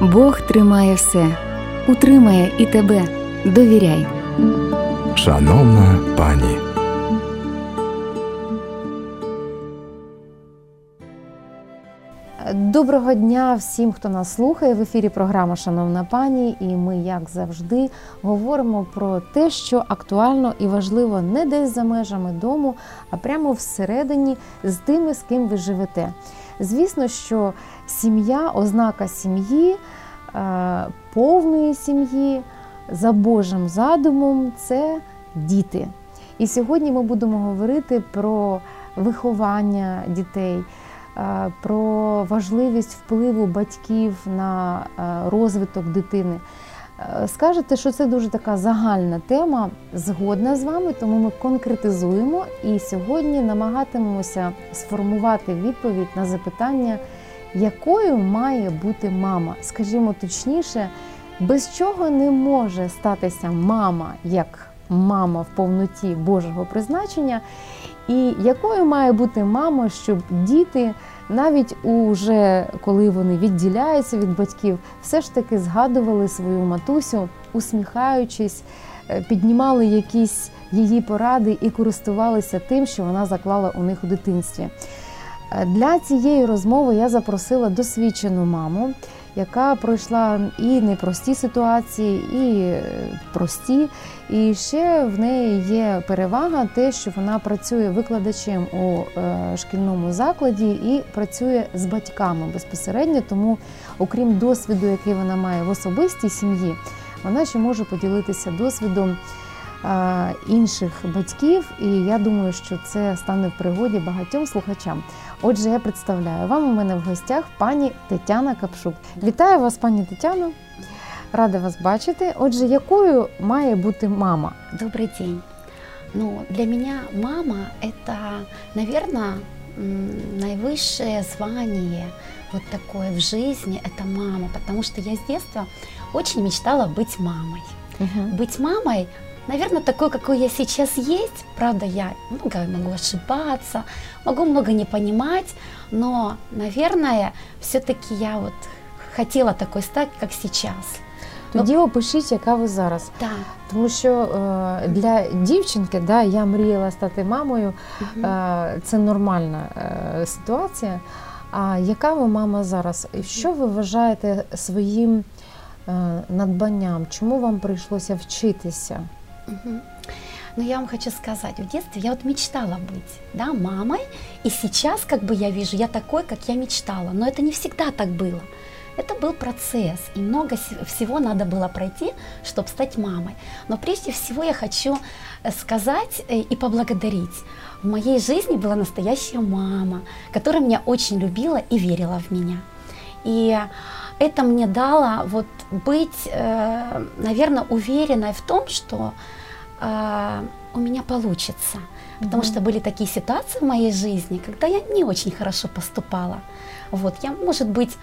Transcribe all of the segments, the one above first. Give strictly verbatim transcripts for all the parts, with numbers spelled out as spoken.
Бог тримає все, утримає і тебе. Довіряй. Шановна пані. Доброго дня всім, хто нас слухає. В ефірі програма «Шановна пані», і ми, як завжди, говоримо про те, що актуально і важливо не десь за межами дому, а прямо всередині з тими, з ким ви живете. Звісно, що сім'я, ознака сім'ї, повної сім'ї, за Божим задумом – це діти. І сьогодні ми будемо говорити про виховання дітей, про важливість впливу батьків на розвиток дитини. Скажете, що це дуже така загальна тема, згодна з вами, тому ми конкретизуємо і сьогодні намагатимемося сформувати відповідь на запитання, якою має бути мама. Скажімо точніше, без чого не може статися мама, як мама в повноті Божого призначення, і якою має бути мама, щоб діти, навіть уже коли вони відділяються від батьків, все ж таки згадували свою матусю, усміхаючись, піднімали якісь її поради і користувалися тим, що вона заклала у них у дитинстві. Для цієї розмови я запросила досвідчену маму, яка пройшла і непрості ситуації, і прості. І ще в неї є перевага те, що вона працює викладачем у шкільному закладі і працює з батьками безпосередньо. Тому, окрім досвіду, який вона має в особистій сім'ї, вона ще може поділитися досвідом інших батьків, і я думаю, що це стане в пригоді багатьом слухачам. Отже, я представляю вам, у мене в гостях пані Тетяна Капшук. Вітаю вас, пані Тетяно. Рада вас бачити. Отже, якою має бути мама? Добрий день. Ну, для мене мама – це, наверное, найвищее звание вот такое в жизни – це мама, потому что я с детства очень мечтала быть мамой. Угу. Быть мамой – наверное, такой, какой я сейчас есть. Правда, я много могу ошибаться, могу много не понимать, но, наверное, все-таки я вот хотела такой стать, как сейчас. Тоді опишіть, яка ви зараз. Да. Тому що для дівчинки, да, я мріяла стати мамою, угу. Це нормальна ситуація. А яка ви мама зараз? Що ви вважаєте своїм надбанням? Чому вам прийшлося вчитися? Угу. Но я вам хочу сказать, в детстве я вот мечтала быть, да, мамой, и сейчас, как бы я вижу, я такой, как я мечтала, но это не всегда так было. Это был процесс, и много всего надо было пройти, чтобы стать мамой. Но прежде всего я хочу сказать и поблагодарить. В моей жизни была настоящая мама, которая меня очень любила и верила в меня. И это мне дало вот быть, наверное, уверенной в том, что у меня получится. Потому mm-hmm. что были такие ситуации в моей жизни, когда я не очень хорошо поступала. Вот, я, может быть,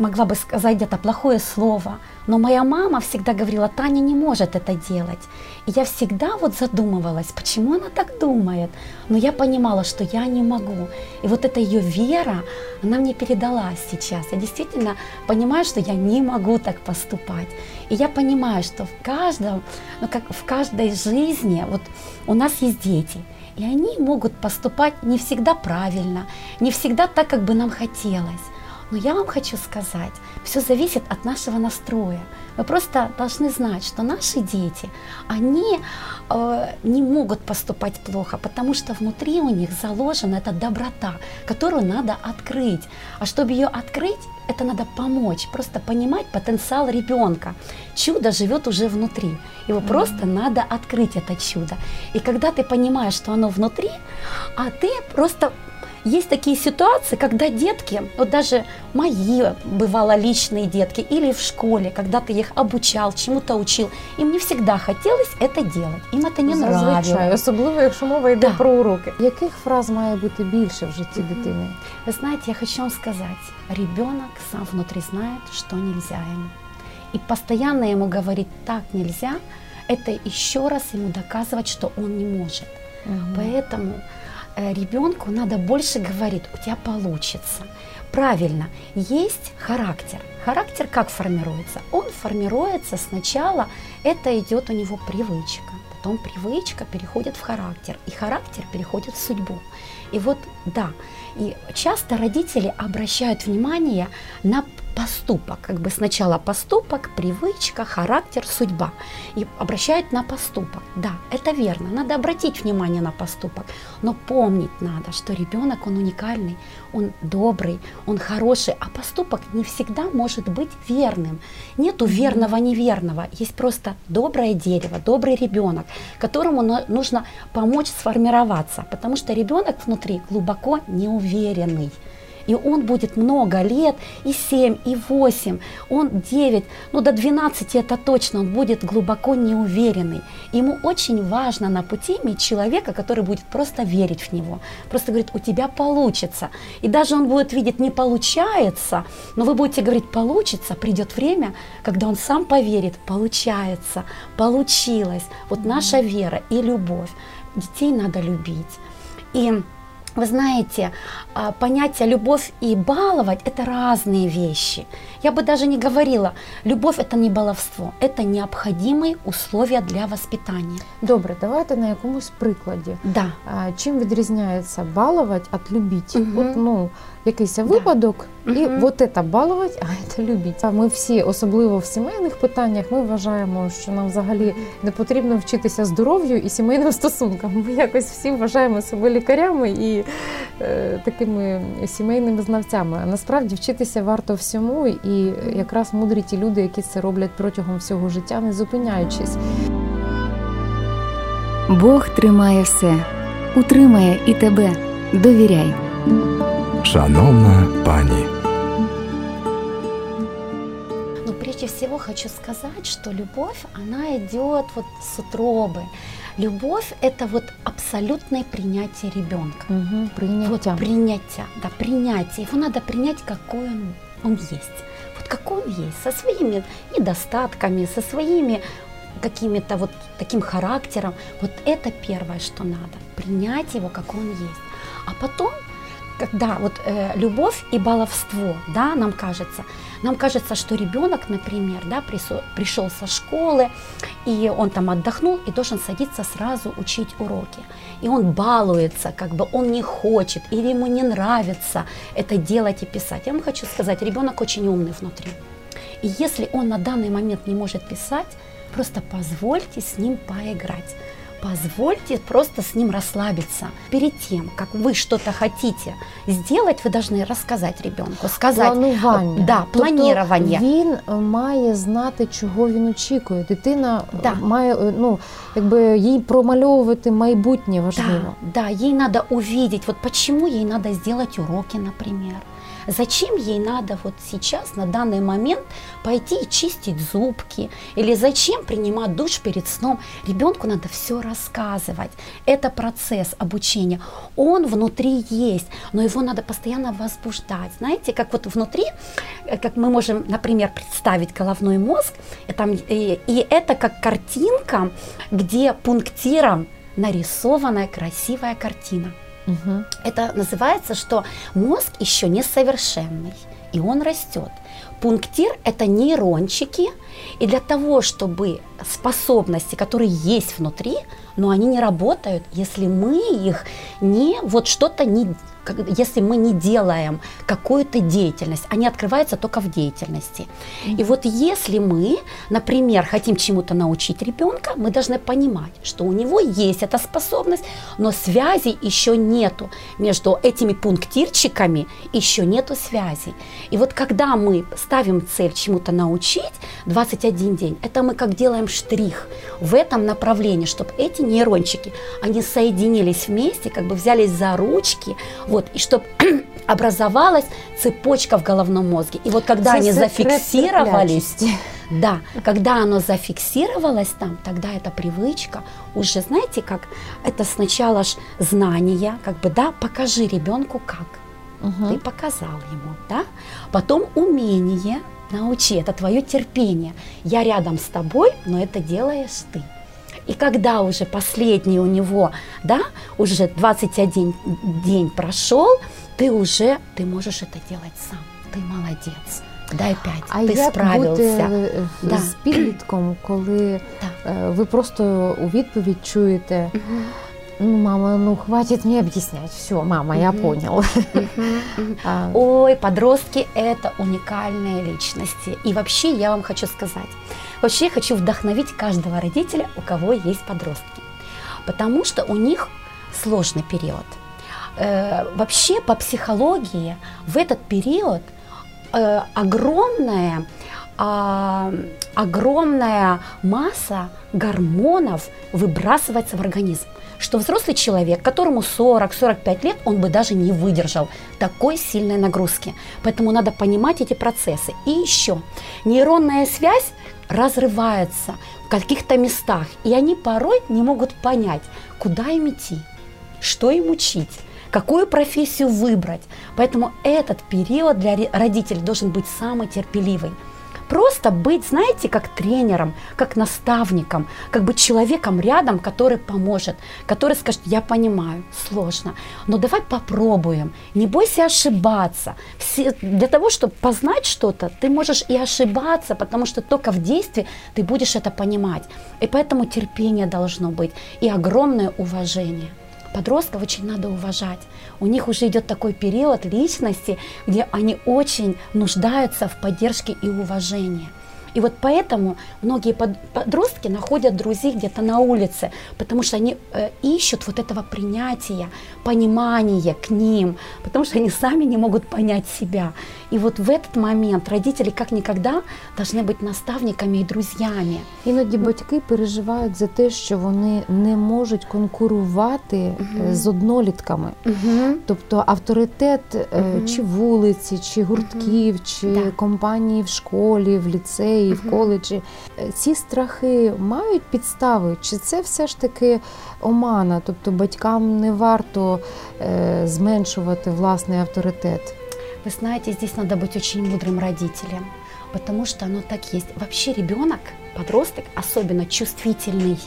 могла бы сказать где-то плохое слово, но моя мама всегда говорила: Таня не может это делать. И я всегда вот задумывалась, почему она так думает. Но я понимала, что я не могу. И вот эта ее вера, она мне передалась сейчас. Я действительно понимаю, что я не могу так поступать. И я понимаю, что в каждом, ну, как в каждой жизни вот у нас есть дети. И они могут поступать не всегда правильно, не всегда так, как бы нам хотелось. Но я вам хочу сказать, все зависит от нашего настроя. Вы просто должны знать, что наши дети, они э, не могут поступать плохо, потому что внутри у них заложена эта доброта, которую надо открыть. А чтобы ее открыть, это надо помочь, просто понимать потенциал ребенка. Чудо живет уже внутри, его mm-hmm. просто надо открыть, это чудо. И когда ты понимаешь, что оно внутри, а ты просто... Есть такие ситуации, когда детки, вот даже мои, бывало, личные детки, или в школе, когда ты их обучал, чему-то учил, им не всегда хотелось это делать, им это не нравилось. Зазвичай, особливо, якщо мова йде да. про уроки. Яких фраз має бути більше в житті mm-hmm. дитини? Вы знаете, я хочу вам сказать, ребенок сам внутри знает, что нельзя ему. И постоянно ему говорить «так нельзя», это еще раз ему доказывать, что он не может. Mm-hmm. Поэтому... Ребенку надо больше говорить: у тебя получится. Правильно, есть характер. Характер как формируется? Он формируется сначала, это идет у него привычка, потом привычка переходит в характер, и характер переходит в судьбу. И вот да, и часто родители обращают внимание на поступок, как бы сначала поступок, привычка, характер, судьба, и обращают на поступок. Да, это верно, надо обратить внимание на поступок, но помнить надо, что ребенок, он уникальный, он добрый, он хороший, а поступок не всегда может быть верным. Нету верного, неверного, есть просто доброе дерево, добрый ребенок, которому нужно помочь сформироваться, потому что ребенок внутри глубоко неуверенный. И он будет много лет, и семь, и восемь, он девять, ну до двенадцати это точно, он будет глубоко неуверенный. Ему очень важно на пути иметь человека, который будет просто верить в него, просто говорит, у тебя получится. И даже он будет видеть, не получается, но вы будете говорить, получится, придет время, когда он сам поверит, получается, получилось. Вот наша вера и любовь. Детей надо любить. И вы знаете, понятие «любовь» и «баловать» — это разные вещи. Я бы даже не говорила, любовь — это не баловство, это необходимые условия для воспитания. Добре, давайте на якомусь прикладі. Да. Чим відрізняється баловать от любить? Угу. От, ну, якийсь випадок, да. І угу. Вот это баловать, а это любить. Ми всі, особливо в сімейних питаннях, ми вважаємо, що нам взагалі не потрібно вчитися здоров'ю і сімейним стосункам. Ми якось всі вважаємо себе лікарями і такими сімейними знавцями. А насправді вчитися варто всьому, і якраз мудрі ті люди, які це роблять протягом всього життя, не зупиняючись. Бог тримає все, утримає і тебе. Довіряй. Шановна пані. Ну, прежде всего хочу сказать, что любовь, она идет вот с утробы. Любовь — это вот абсолютное принятие ребенка. Угу, принятие. Вот принятие, да, принятие. Его надо принять, какой он, он есть. Вот какой он есть, со своими недостатками, со своими какими-то вот таким характером. Вот это первое, что надо. Принять его, какой он есть. А потом, когда вот э, любовь и баловство, да, нам кажется, нам кажется, что ребенок, например, да, пришел со школы, и он там отдохнул и должен садиться сразу учить уроки. И он балуется, как бы он не хочет, или ему не нравится это делать и писать. Я вам хочу сказать, ребенок очень умный внутри. И если он на данный момент не может писать, просто позвольте с ним поиграть. Позвольте просто с ним расслабиться. Перед тем, как вы что-то хотите сделать, вы должны рассказать ребенку, сказать, планування. Да, планирование. Тобто він має знати, чого він очікує. Дитина да. має, ну, якби їй промальовувати майбутнє важливо. Да, да, ей надо увидеть, вот почему ей надо сделать уроки, например. Зачем ей надо вот сейчас, на данный момент, пойти и чистить зубки? Или зачем принимать душ перед сном? Ребенку надо все рассказывать. Это процесс обучения. Он внутри есть, но его надо постоянно возбуждать. Знаете, как вот внутри, как мы можем, например, представить головной мозг, и это как картинка, где пунктиром нарисованная красивая картина. Угу. Это называется, что мозг еще несовершенный, и он растет. Пунктир – это нейрончики, и для того, чтобы способности, которые есть внутри, но они не работают, если мы их не, вот что-то не, если мы не делаем какую-то деятельность, они открываются только в деятельности. Mm-hmm. И вот если мы, например, хотим чему-то научить ребенка, мы должны понимать, что у него есть эта способность, но связи еще нету. Между этими пунктирчиками еще нету связи. И вот когда мы ставим цель чему-то научить, двадцать один день, это мы как делаем штрих в этом направлении, чтобы эти нейрончики, они соединились вместе, как бы взялись за ручки, вот, и чтобы образовалась цепочка в головном мозге. И вот когда они зафиксировались, да, когда оно зафиксировалось там, тогда эта привычка уже, знаете, как это сначала ж знание, как бы, да, покажи ребенку как. Угу. Ты показал ему, да? Потом умение, научи, это твое терпение. Я рядом с тобой, но это делаешь ты. И когда уже последний у него, да, уже двадцать один день прошел, ты уже, ты можешь это делать сам, ты молодец. Дай п'ять, а ти справився. А як з підлітком, коли да. ви просто у відповідь чуєте, ну, мама, ну, хватит мне объяснять, все, мама, я понял. Ой, подростки – это уникальные личности. И вообще я вам хочу сказать, вообще хочу вдохновить каждого родителя, у кого есть подростки. Потому что у них сложный период. Вообще по психологии в этот период огромная, а, огромная масса гормонов выбрасывается в организм, что взрослый человек, которому сорок-сорок пять лет, он бы даже не выдержал такой сильной нагрузки. Поэтому надо понимать эти процессы. И еще нейронная связь разрывается в каких-то местах, и они порой не могут понять, куда им идти, что им учить, какую профессию выбрать. Поэтому этот период для родителей должен быть самый терпеливый. Просто быть, знаете, как тренером, как наставником, как бы человеком рядом, который поможет, который скажет, я понимаю, сложно, но давай попробуем, не бойся ошибаться. Все, для того, чтобы познать что-то, ты можешь и ошибаться, потому что только в действии ты будешь это понимать. И поэтому терпение должно быть и огромное уважение. Подростков очень надо уважать. У них уже идет такой период личности, где они очень нуждаются в поддержке и уважении. И вот поэтому многие подростки находят друзей где-то на улице, потому что они ищут вот этого принятия, понимания к ним, потому что они сами не могут понять себя. И вот в этот момент родители как никогда должны быть наставниками и друзьями. Іноді батьки переживають за те, що вони не можуть конкурувати угу. з однолітками. Угу. Тобто авторитет угу. чи вулиці, чи гуртків, угу. чи да. компанії в школі, в ліцеї, і в коледжі. Ці страхи мають підстави? Чи це все ж таки омана? Тобто батькам не варто е, зменшувати власний авторитет? Вы знаете, здесь надо быть очень мудрым родителем, потому что оно так есть. Вообще ребенок, подросток, особенно чувствительный.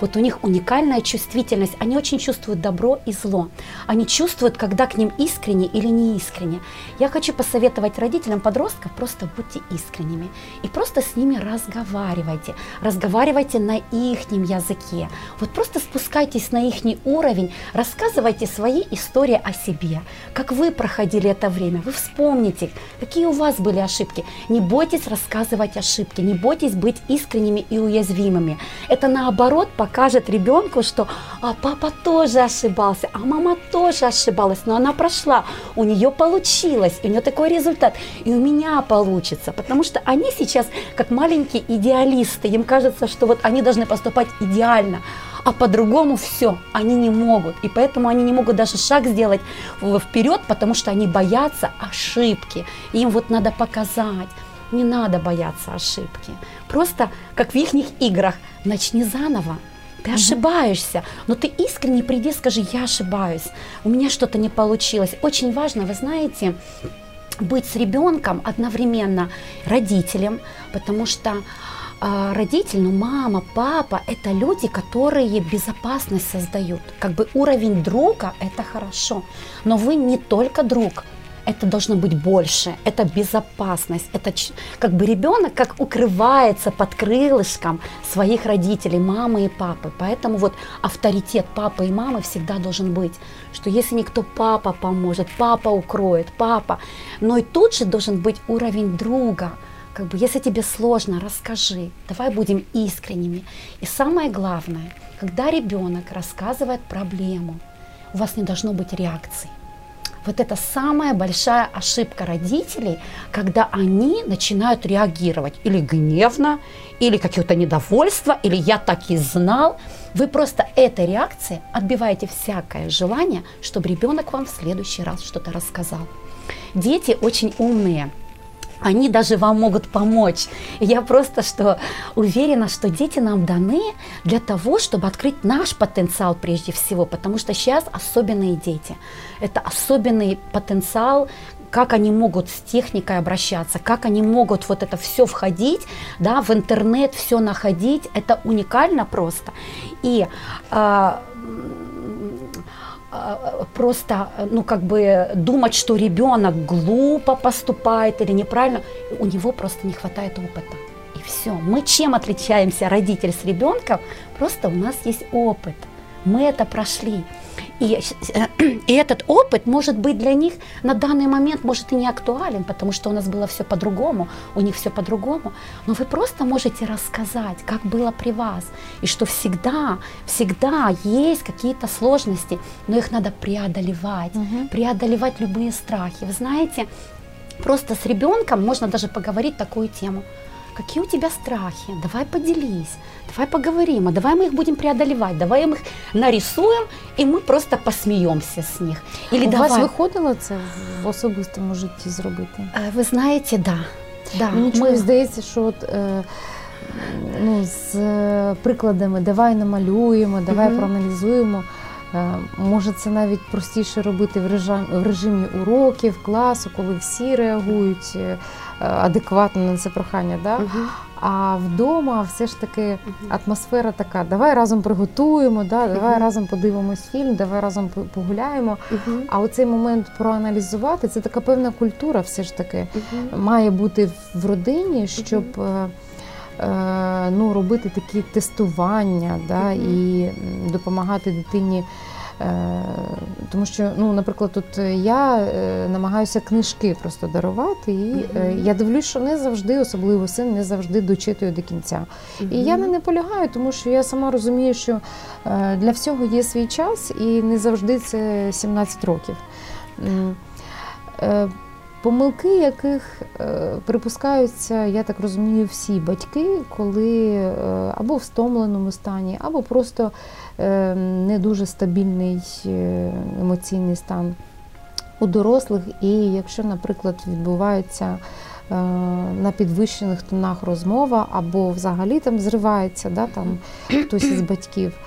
Вот у них уникальная чувствительность. Они очень чувствуют добро и зло. Они чувствуют, когда к ним искренне или не искренне. Я хочу посоветовать родителям подростков, просто будьте искренними. И просто с ними разговаривайте. Разговаривайте на ихнем языке. Вот просто спускайтесь на ихний уровень, рассказывайте свои истории о себе. Как вы проходили это время, вы вспомните, какие у вас были ошибки. Не бойтесь рассказывать ошибки, не бойтесь быть искренними и уязвимыми. Это наоборот покажет ребенку, что а папа тоже ошибался, а мама тоже ошибалась, но она прошла, у нее получилось, у нее такой результат, и у меня получится. Потому что они сейчас как маленькие идеалисты, им кажется, что вот они должны поступать идеально, а по-другому все, они не могут. И поэтому они не могут даже шаг сделать вперед, потому что они боятся ошибки. Им вот надо показать. Не надо бояться ошибки. Просто, как в ихних играх, начни заново. Ты угу. ошибаешься, но ты искренне приди, скажи, я ошибаюсь, у меня что-то не получилось. Очень важно, вы знаете, быть с ребенком одновременно родителем, потому что э, родитель, ну мама, папа, это люди, которые безопасность создают. Как бы уровень друга – это хорошо, но вы не только друг. Это должно быть больше, это безопасность, это как бы ребенок как укрывается под крылышком своих родителей, мамы и папы. Поэтому вот авторитет папы и мамы всегда должен быть, что если никто, папа поможет, папа укроет, папа. Но и тут же должен быть уровень друга. Как бы, если тебе сложно, расскажи, давай будем искренними. И самое главное, когда ребенок рассказывает проблему, у вас не должно быть реакций. Вот это самая большая ошибка родителей, когда они начинают реагировать или гневно, или какое-то недовольство, или «я так и знал». Вы просто этой реакцией отбиваете всякое желание, чтобы ребенок вам в следующий раз что-то рассказал. Дети очень умные. Они даже вам могут помочь. Я просто что уверена, что дети нам даны для того, чтобы открыть наш потенциал прежде всего, потому что сейчас особенные дети. Это особенный потенциал, как они могут с техникой обращаться, как они могут вот это все входить, да, в интернет, все находить. Это уникально просто. И э, просто, ну, как бы думать, что ребенок глупо поступает или неправильно, у него просто не хватает опыта. И все. Мы чем отличаемся, родитель с ребенком? Просто у нас есть опыт. Мы это прошли. И, и этот опыт, может быть, для них на данный момент, может, и не актуален, потому что у нас было все по-другому, у них все по-другому. Но вы просто можете рассказать, как было при вас, и что всегда, всегда есть какие-то сложности, но их надо преодолевать, угу. преодолевать любые страхи. Вы знаете, просто с ребенком можно даже поговорить такую тему. Какие у тебя страхи? Давай поделись, давай поговорим, а давай мы их будем преодолевать, давай мы их нарисуем, и мы просто посмеемся с них. Или у давай... вас виходило це в особистому житті зробити? Ви знаєте, да. да. Мені ми... здається, що от, ну, з прикладами давай намалюємо, давай угу. проаналізуємо. Може, це навіть простіше робити в режимі, в режимі уроків, класу, коли всі реагують адекватно на це прохання. Да? Угу. А вдома все ж таки атмосфера така, давай разом приготуємо, да? давай угу. разом подивимось фільм, давай разом погуляємо. Угу. А оцей момент проаналізувати, це така певна культура все ж таки угу. має бути в родині, щоб угу. ну, робити такі тестування, да, mm-hmm. і допомагати дитині. Тому що, ну, наприклад, тут я намагаюся книжки просто дарувати, і mm-hmm. я дивлюсь, що не завжди, особливо син, не завжди дочитує до кінця. Mm-hmm. І я не наполягаю, тому що я сама розумію, що для всього є свій час, і не завжди це сімнадцять років. Помилки, яких припускаються, я так розумію, всі батьки, коли або в стомленому стані, або просто не дуже стабільний емоційний стан у дорослих. І якщо, наприклад, відбувається на підвищених тонах розмова, або взагалі там зривається, да, там хтось із батьків,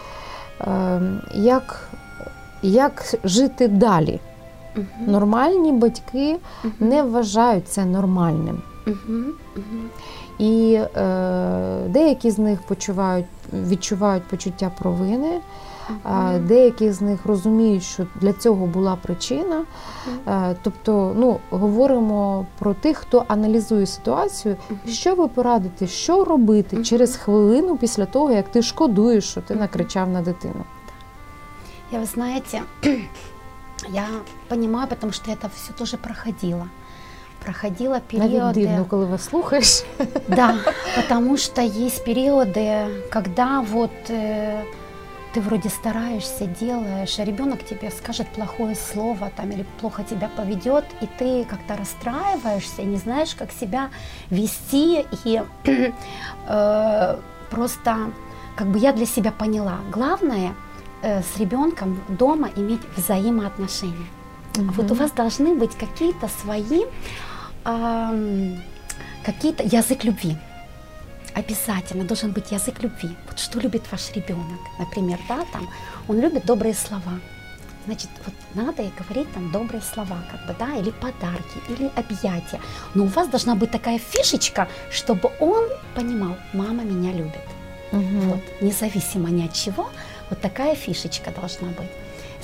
як, як жити далі? Uh-huh. Нормальні батьки uh-huh. не вважають це нормальним. Uh-huh. Uh-huh. І е, деякі з них почувають, відчувають почуття провини, uh-huh. е, деякі з них розуміють, що для цього була причина. Uh-huh. Е, тобто, ну, говоримо про тих, хто аналізує ситуацію, uh-huh. що ви порадите, що робити uh-huh. через хвилину після того, як ти шкодуєш, що ти накричав на дитину. Я, ви знаєте, я понимаю, потому что это все тоже проходило. Проходило периоды... Навіть дивно, коли вас слухаешь. Да, потому что есть периоды, когда вот э, ты вроде стараешься, делаешь, а ребенок тебе скажет плохое слово там, или плохо тебя поведет, и ты как-то расстраиваешься, и не знаешь, как себя вести. И э, просто как бы я для себя поняла, главное с ребенком дома иметь взаимоотношения. Mm-hmm. Вот у вас должны быть какие-то свои, э, какие-то язык любви. Обязательно должен быть язык любви. Вот что любит ваш ребенок, например, да, там, он любит добрые слова. Значит, вот надо и говорить там добрые слова, как бы, да, или подарки, или объятия. Но у вас должна быть такая фишечка, чтобы он понимал, мама меня любит. Mm-hmm. Вот, независимо ни от чего. Вот такая фишечка должна быть.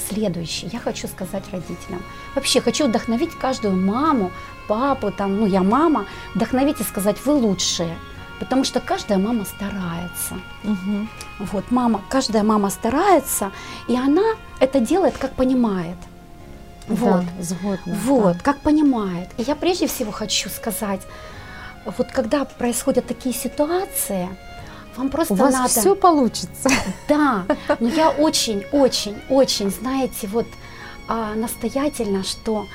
Следующее, я хочу сказать родителям. Вообще хочу вдохновить каждую маму, папу, там, ну я мама, вдохновить и сказать, вы лучшие. Потому что каждая мама старается. Угу. Вот, мама, каждая мама старается, и она это делает, как понимает. Вот, да, згодна, вот, да. как понимает. И я прежде всего хочу сказать, вот когда происходят такие ситуации, вам просто у вас надо... все получится. Да, но я очень, очень, очень, знаете, вот а, настоятельно, что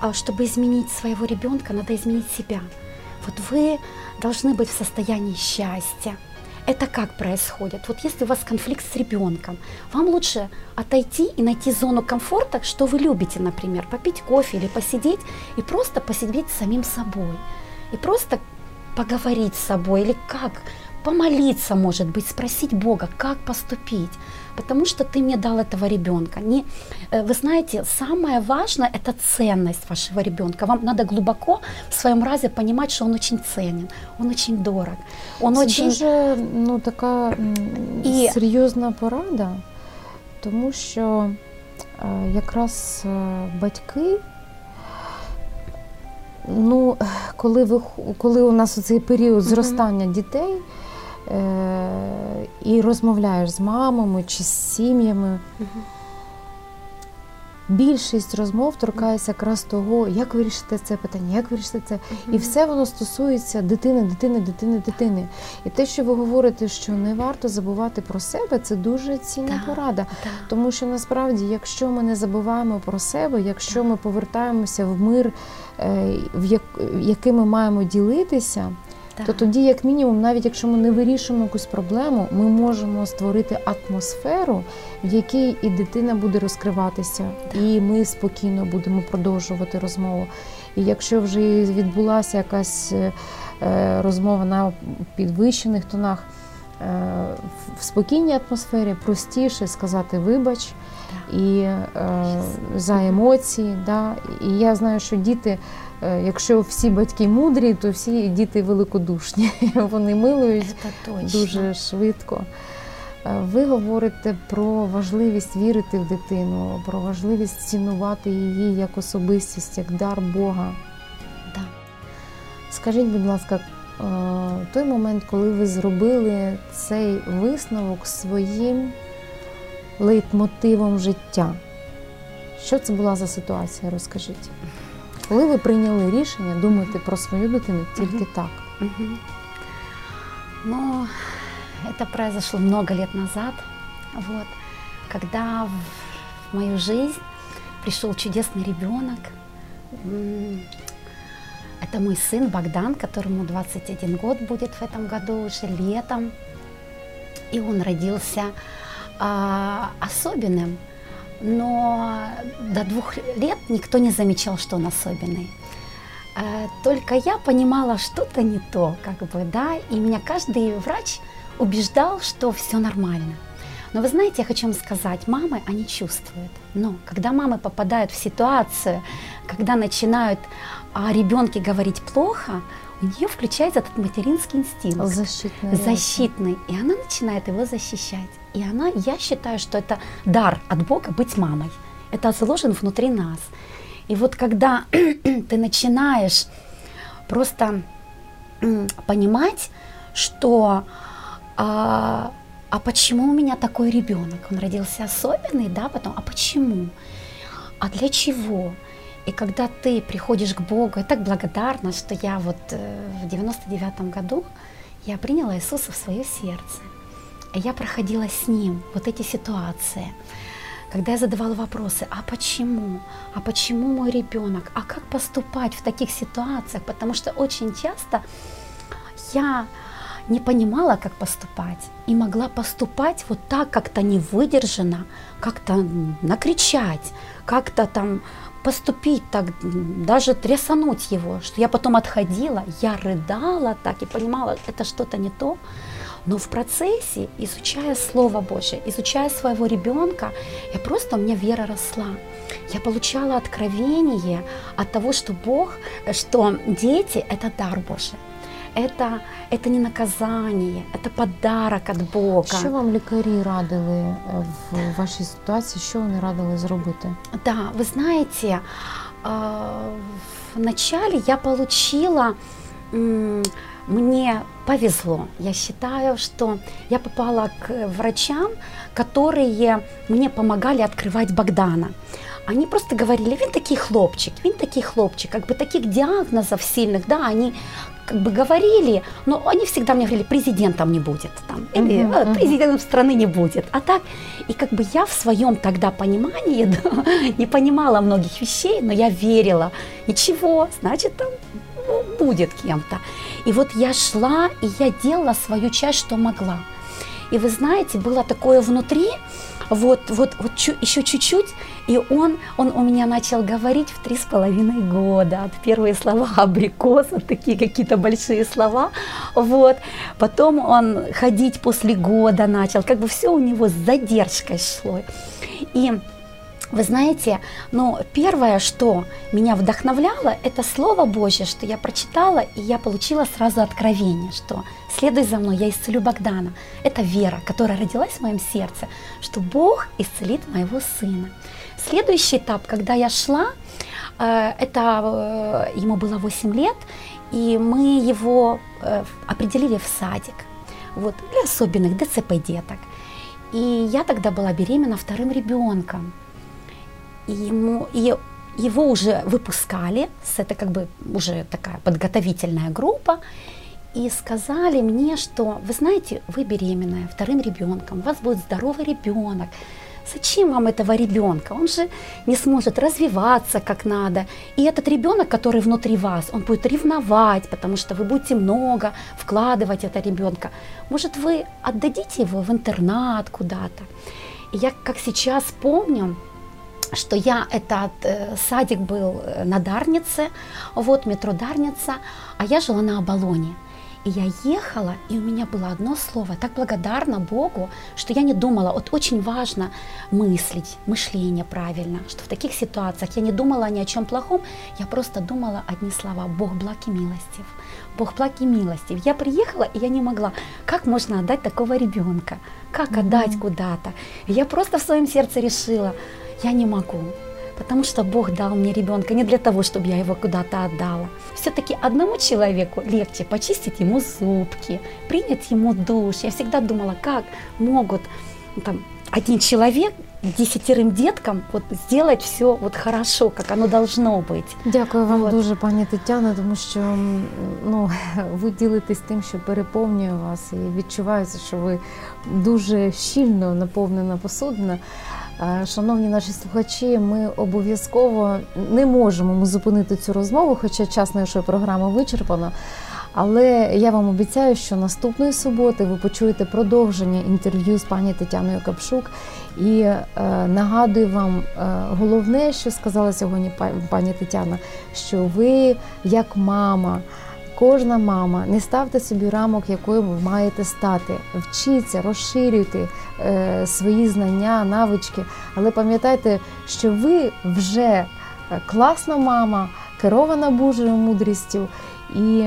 а, чтобы изменить своего ребенка, надо изменить себя. Вот вы должны быть в состоянии счастья. Это как происходит? Вот если у вас конфликт с ребенком, вам лучше отойти и найти зону комфорта, что вы любите, например, попить кофе или посидеть, и просто посидеть с самим собой. И просто поговорить с собой или как... Помолиться, может быть, спросить Бога, как поступить, потому что ты мне дал этого ребенка. Не, вы знаете, самое важное – это ценность вашего ребенка. Вам надо глубоко в своем разе понимать, что он очень ценен, он очень дорог. Он Це очень... дуже, ну, така І... серйозна порада, тому що якраз батьки, ну, коли, ви, коли у нас цей період зростання дітей, е- і розмовляєш з мамами чи з сім'ями, більшість розмов торкається якраз того, як вирішити це питання, як вирішити це. І все воно стосується дитини, дитини, дитини, дитини. І те, що ви говорите, що не варто забувати про себе, це дуже цінна порада. Тому що насправді, якщо ми не забуваємо про себе, якщо ми повертаємося в мир, в який ми маємо ділитися, то тоді, як мінімум, навіть якщо ми не вирішимо якусь проблему, ми можемо створити атмосферу, в якій і дитина буде розкриватися, так. і ми спокійно будемо продовжувати розмову. І якщо вже відбулася якась розмова на підвищених тонах, в спокійній атмосфері простіше сказати «вибач», так. і е, за емоції. Да? І я знаю, що діти, якщо всі батьки мудрі, то всі діти великодушні. Вони милують дуже швидко. Ви говорите про важливість вірити в дитину, про важливість цінувати її як особистість, як дар Бога. Да. Скажіть, будь ласка, той момент, коли ви зробили цей висновок своїм лейтмотивом життя, що це була за ситуація, розкажіть? Коли ви прийняли рішення думати про свою дитину тільки uh-huh. так? Uh-huh. Ну, это произошло много лет назад, вот, когда в мою жизнь пришел чудесный ребенок. Это мой сын Богдан, которому двадцать один год будет в этом году, уже летом. И он родился э, особенным. Но до двух лет никто не замечал, что он особенный. Только я понимала, что-то не то, как бы, да, и меня каждый врач убеждал, что все нормально. Но вы знаете, я хочу вам сказать, мамы, они чувствуют. Но когда мамы попадают в ситуацию, когда начинают о ребенке говорить плохо, у нее включается этот материнский инстинкт. Защитный. Защитный. И она начинает его защищать. И она, я считаю, что это дар от Бога быть мамой. Это заложено внутри нас. И вот когда ты начинаешь просто понимать, что а, а почему у меня такой ребенок? Он родился особенный, да, потом, а почему? А для чего? И когда ты приходишь к Богу, я так благодарна, что я вот в девяносто девятом году я приняла Иисуса в свое сердце. Я проходила с Ним вот эти ситуации, когда я задавала вопросы, а почему, а почему мой ребенок, а как поступать в таких ситуациях, потому что очень часто я не понимала, как поступать, и могла поступать вот так, как-то не выдержано, как-то накричать, как-то там поступить так, даже трясануть его, что я потом отходила, я рыдала так и понимала, это что-то не то. Но в процессе, изучая Слово Божие, изучая своего ребенка, я просто, у меня вера росла. Я получала откровение от того, что Бог, что дети – это дар Божий. Это, это не наказание, это подарок от Бога. Що вам лікарі радили в вашій ситуації, що вони радили зробити? Да, вы знаете, вначале я получила, мне повезло. Я считаю, что я попала к врачам, которые мне помогали открывать Богдана. Они просто говорили, він такий хлопчик, він такий хлопчик, как бы таких диагнозов сильных, да, они как бы говорили, но они всегда мне говорили, президентом не будет, там, или uh-huh, uh-huh. президентом страны не будет, а так, и как бы я в своем тогда понимании, да, не понимала многих вещей, но я верила, ничего, значит, там, ну, будет кем-то. И вот я шла, и я делала свою часть, что могла. И вы знаете, было такое внутри, вот, вот, вот чу- еще чуть-чуть, и он, он у меня начал говорить в три с половиной года. Первые слова абрикос, вот такие какие-то большие слова, вот. Потом он ходить после года начал, как бы все у него с задержкой шло. И вы знаете, ну, первое, что меня вдохновляло, это Слово Божье, что я прочитала, и я получила сразу откровение, что «следуй за мной, я исцелю Богдана». Это вера, которая родилась в моем сердце, что Бог исцелит моего сына. Следующий этап, когда я шла, это ему было восемь лет, и мы его определили в садик, вот, для особенных дэ цэ пэ деток. И я тогда была беременна вторым ребенком. И ему, и его уже выпускали, это как бы уже такая подготовительная группа, и сказали мне, что вы знаете, вы беременная вторым ребенком, у вас будет здоровый ребенок. Зачем вам этого ребенка? Он же не сможет развиваться как надо. И этот ребенок, который внутри вас, он будет ревновать, потому что вы будете много вкладывать этого ребенка. Может, вы отдадите его в интернат куда-то? И я, как сейчас помню, что я, этот э, садик был на Дарнице, вот метро Дарница, а я жила на Оболоне. И я ехала, и у меня было одно слово, так благодарна Богу, что я не думала, вот очень важно мыслить, мышление правильно, что в таких ситуациях я не думала ни о чем плохом, я просто думала одни слова: Бог благ и милостив, Бог благ и милостив. Я приехала, и я не могла, как можно отдать такого ребенка, как mm-hmm. отдать куда-то. И я просто в своем сердце решила, я не могу. Потому что Бог дал мне ребенка не для того, чтобы я его куда-то отдала. Все-таки одному человеку легче почистить ему зубки, принять ему душ. Я всегда думала, как могут там, один человек десятерым деткам вот, сделать все вот, хорошо, как оно должно быть. Дякую вам вот. Дуже, пані Тетяно, тому що ну, ви ділитесь тим, що переповнює вас, і відчувається, що ви дуже щільно наповнена посудина. Шановні наші слухачі, ми обов'язково не можемо зупинити цю розмову, хоча час нашої програми вичерпано. Але я вам обіцяю, що наступної суботи ви почуєте продовження інтерв'ю з пані Тетяною Капшук. І е, нагадую вам е, головне, що сказала сьогодні пані Тетяна, що ви як мама, кожна мама, не ставте собі рамок, якою ви маєте стати. Вчіться, розширюйте е, свої знання, навички. Але пам'ятайте, що ви вже класна мама, керована Божою мудрістю. І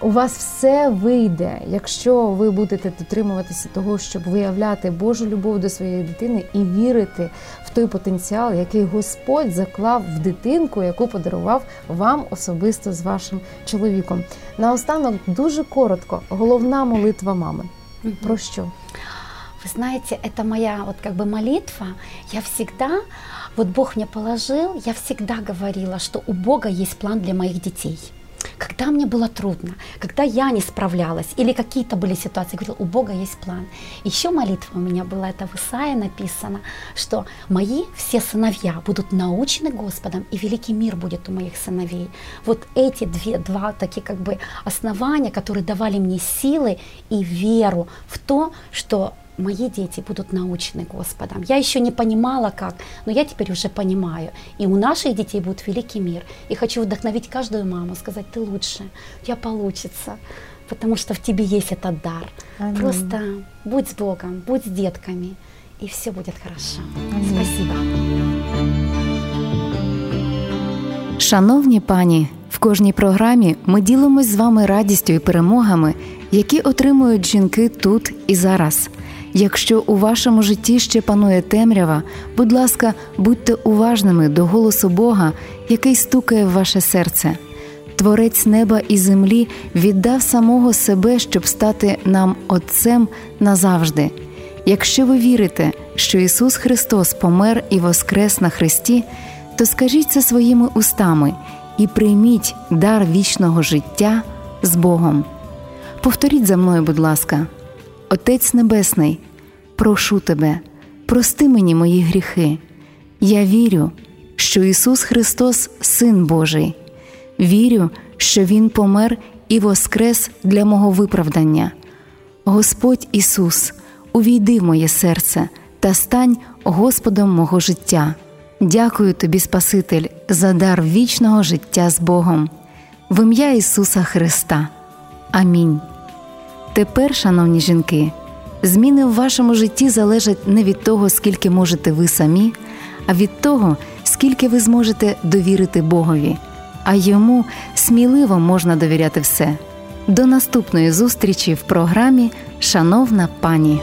у вас все вийде, якщо ви будете дотримуватися того, щоб виявляти Божу любов до своєї дитини і вірити в той потенціал, який Господь заклав в дитинку, яку подарував вам особисто з вашим чоловіком. Наостанок, дуже коротко, головна молитва мами. Про що? Вы знаете, это моя вот как бы молитва. Я всегда, вот Бог мне положил, я всегда говорила, что у Бога есть план для моих детей. Когда мне было трудно, когда я не справлялась, или какие-то были ситуации, я говорила, у Бога есть план. Еще молитва у меня была, это в Исаии написано, что мои все сыновья будут научены Господом, и великий мир будет у моих сыновей. Вот эти две, два такие как бы основания, которые давали мне силы и веру в то, что мои дети будут научены Господом. Я еще не понимала, как, но я теперь уже понимаю. И у наших детей будет великий мир. И хочу вдохновить каждую маму, сказать, ты лучше, у тебя получится, потому что в тебе есть этот дар. Аминь. Просто будь с Богом, будь с детками, и все будет хорошо. Аминь. Спасибо. Шановні пані, в кожній програмі ми ділимось з вами радістю і перемогами, які отримують жінки тут і зараз. Якщо у вашому житті ще панує темрява, будь ласка, будьте уважними до голосу Бога, який стукає в ваше серце. Творець неба і землі віддав самого себе, щоб стати нам Отцем назавжди. Якщо ви вірите, що Ісус Христос помер і воскрес на хресті, то скажіть це своїми устами і прийміть дар вічного життя з Богом. Повторіть за мною, будь ласка. Отець Небесний, прошу Тебе, прости мені мої гріхи. Я вірю, що Ісус Христос – Син Божий. Вірю, що Він помер і воскрес для мого виправдання. Господь Ісус, увійди в моє серце та стань Господом мого життя. Дякую Тобі, Спаситель, за дар вічного життя з Богом. В ім'я Ісуса Христа. Амінь. Тепер, шановні жінки, зміни в вашому житті залежать не від того, скільки можете ви самі, а від того, скільки ви зможете довірити Богові. А йому сміливо можна довіряти все. До наступної зустрічі в програмі «Шановна пані».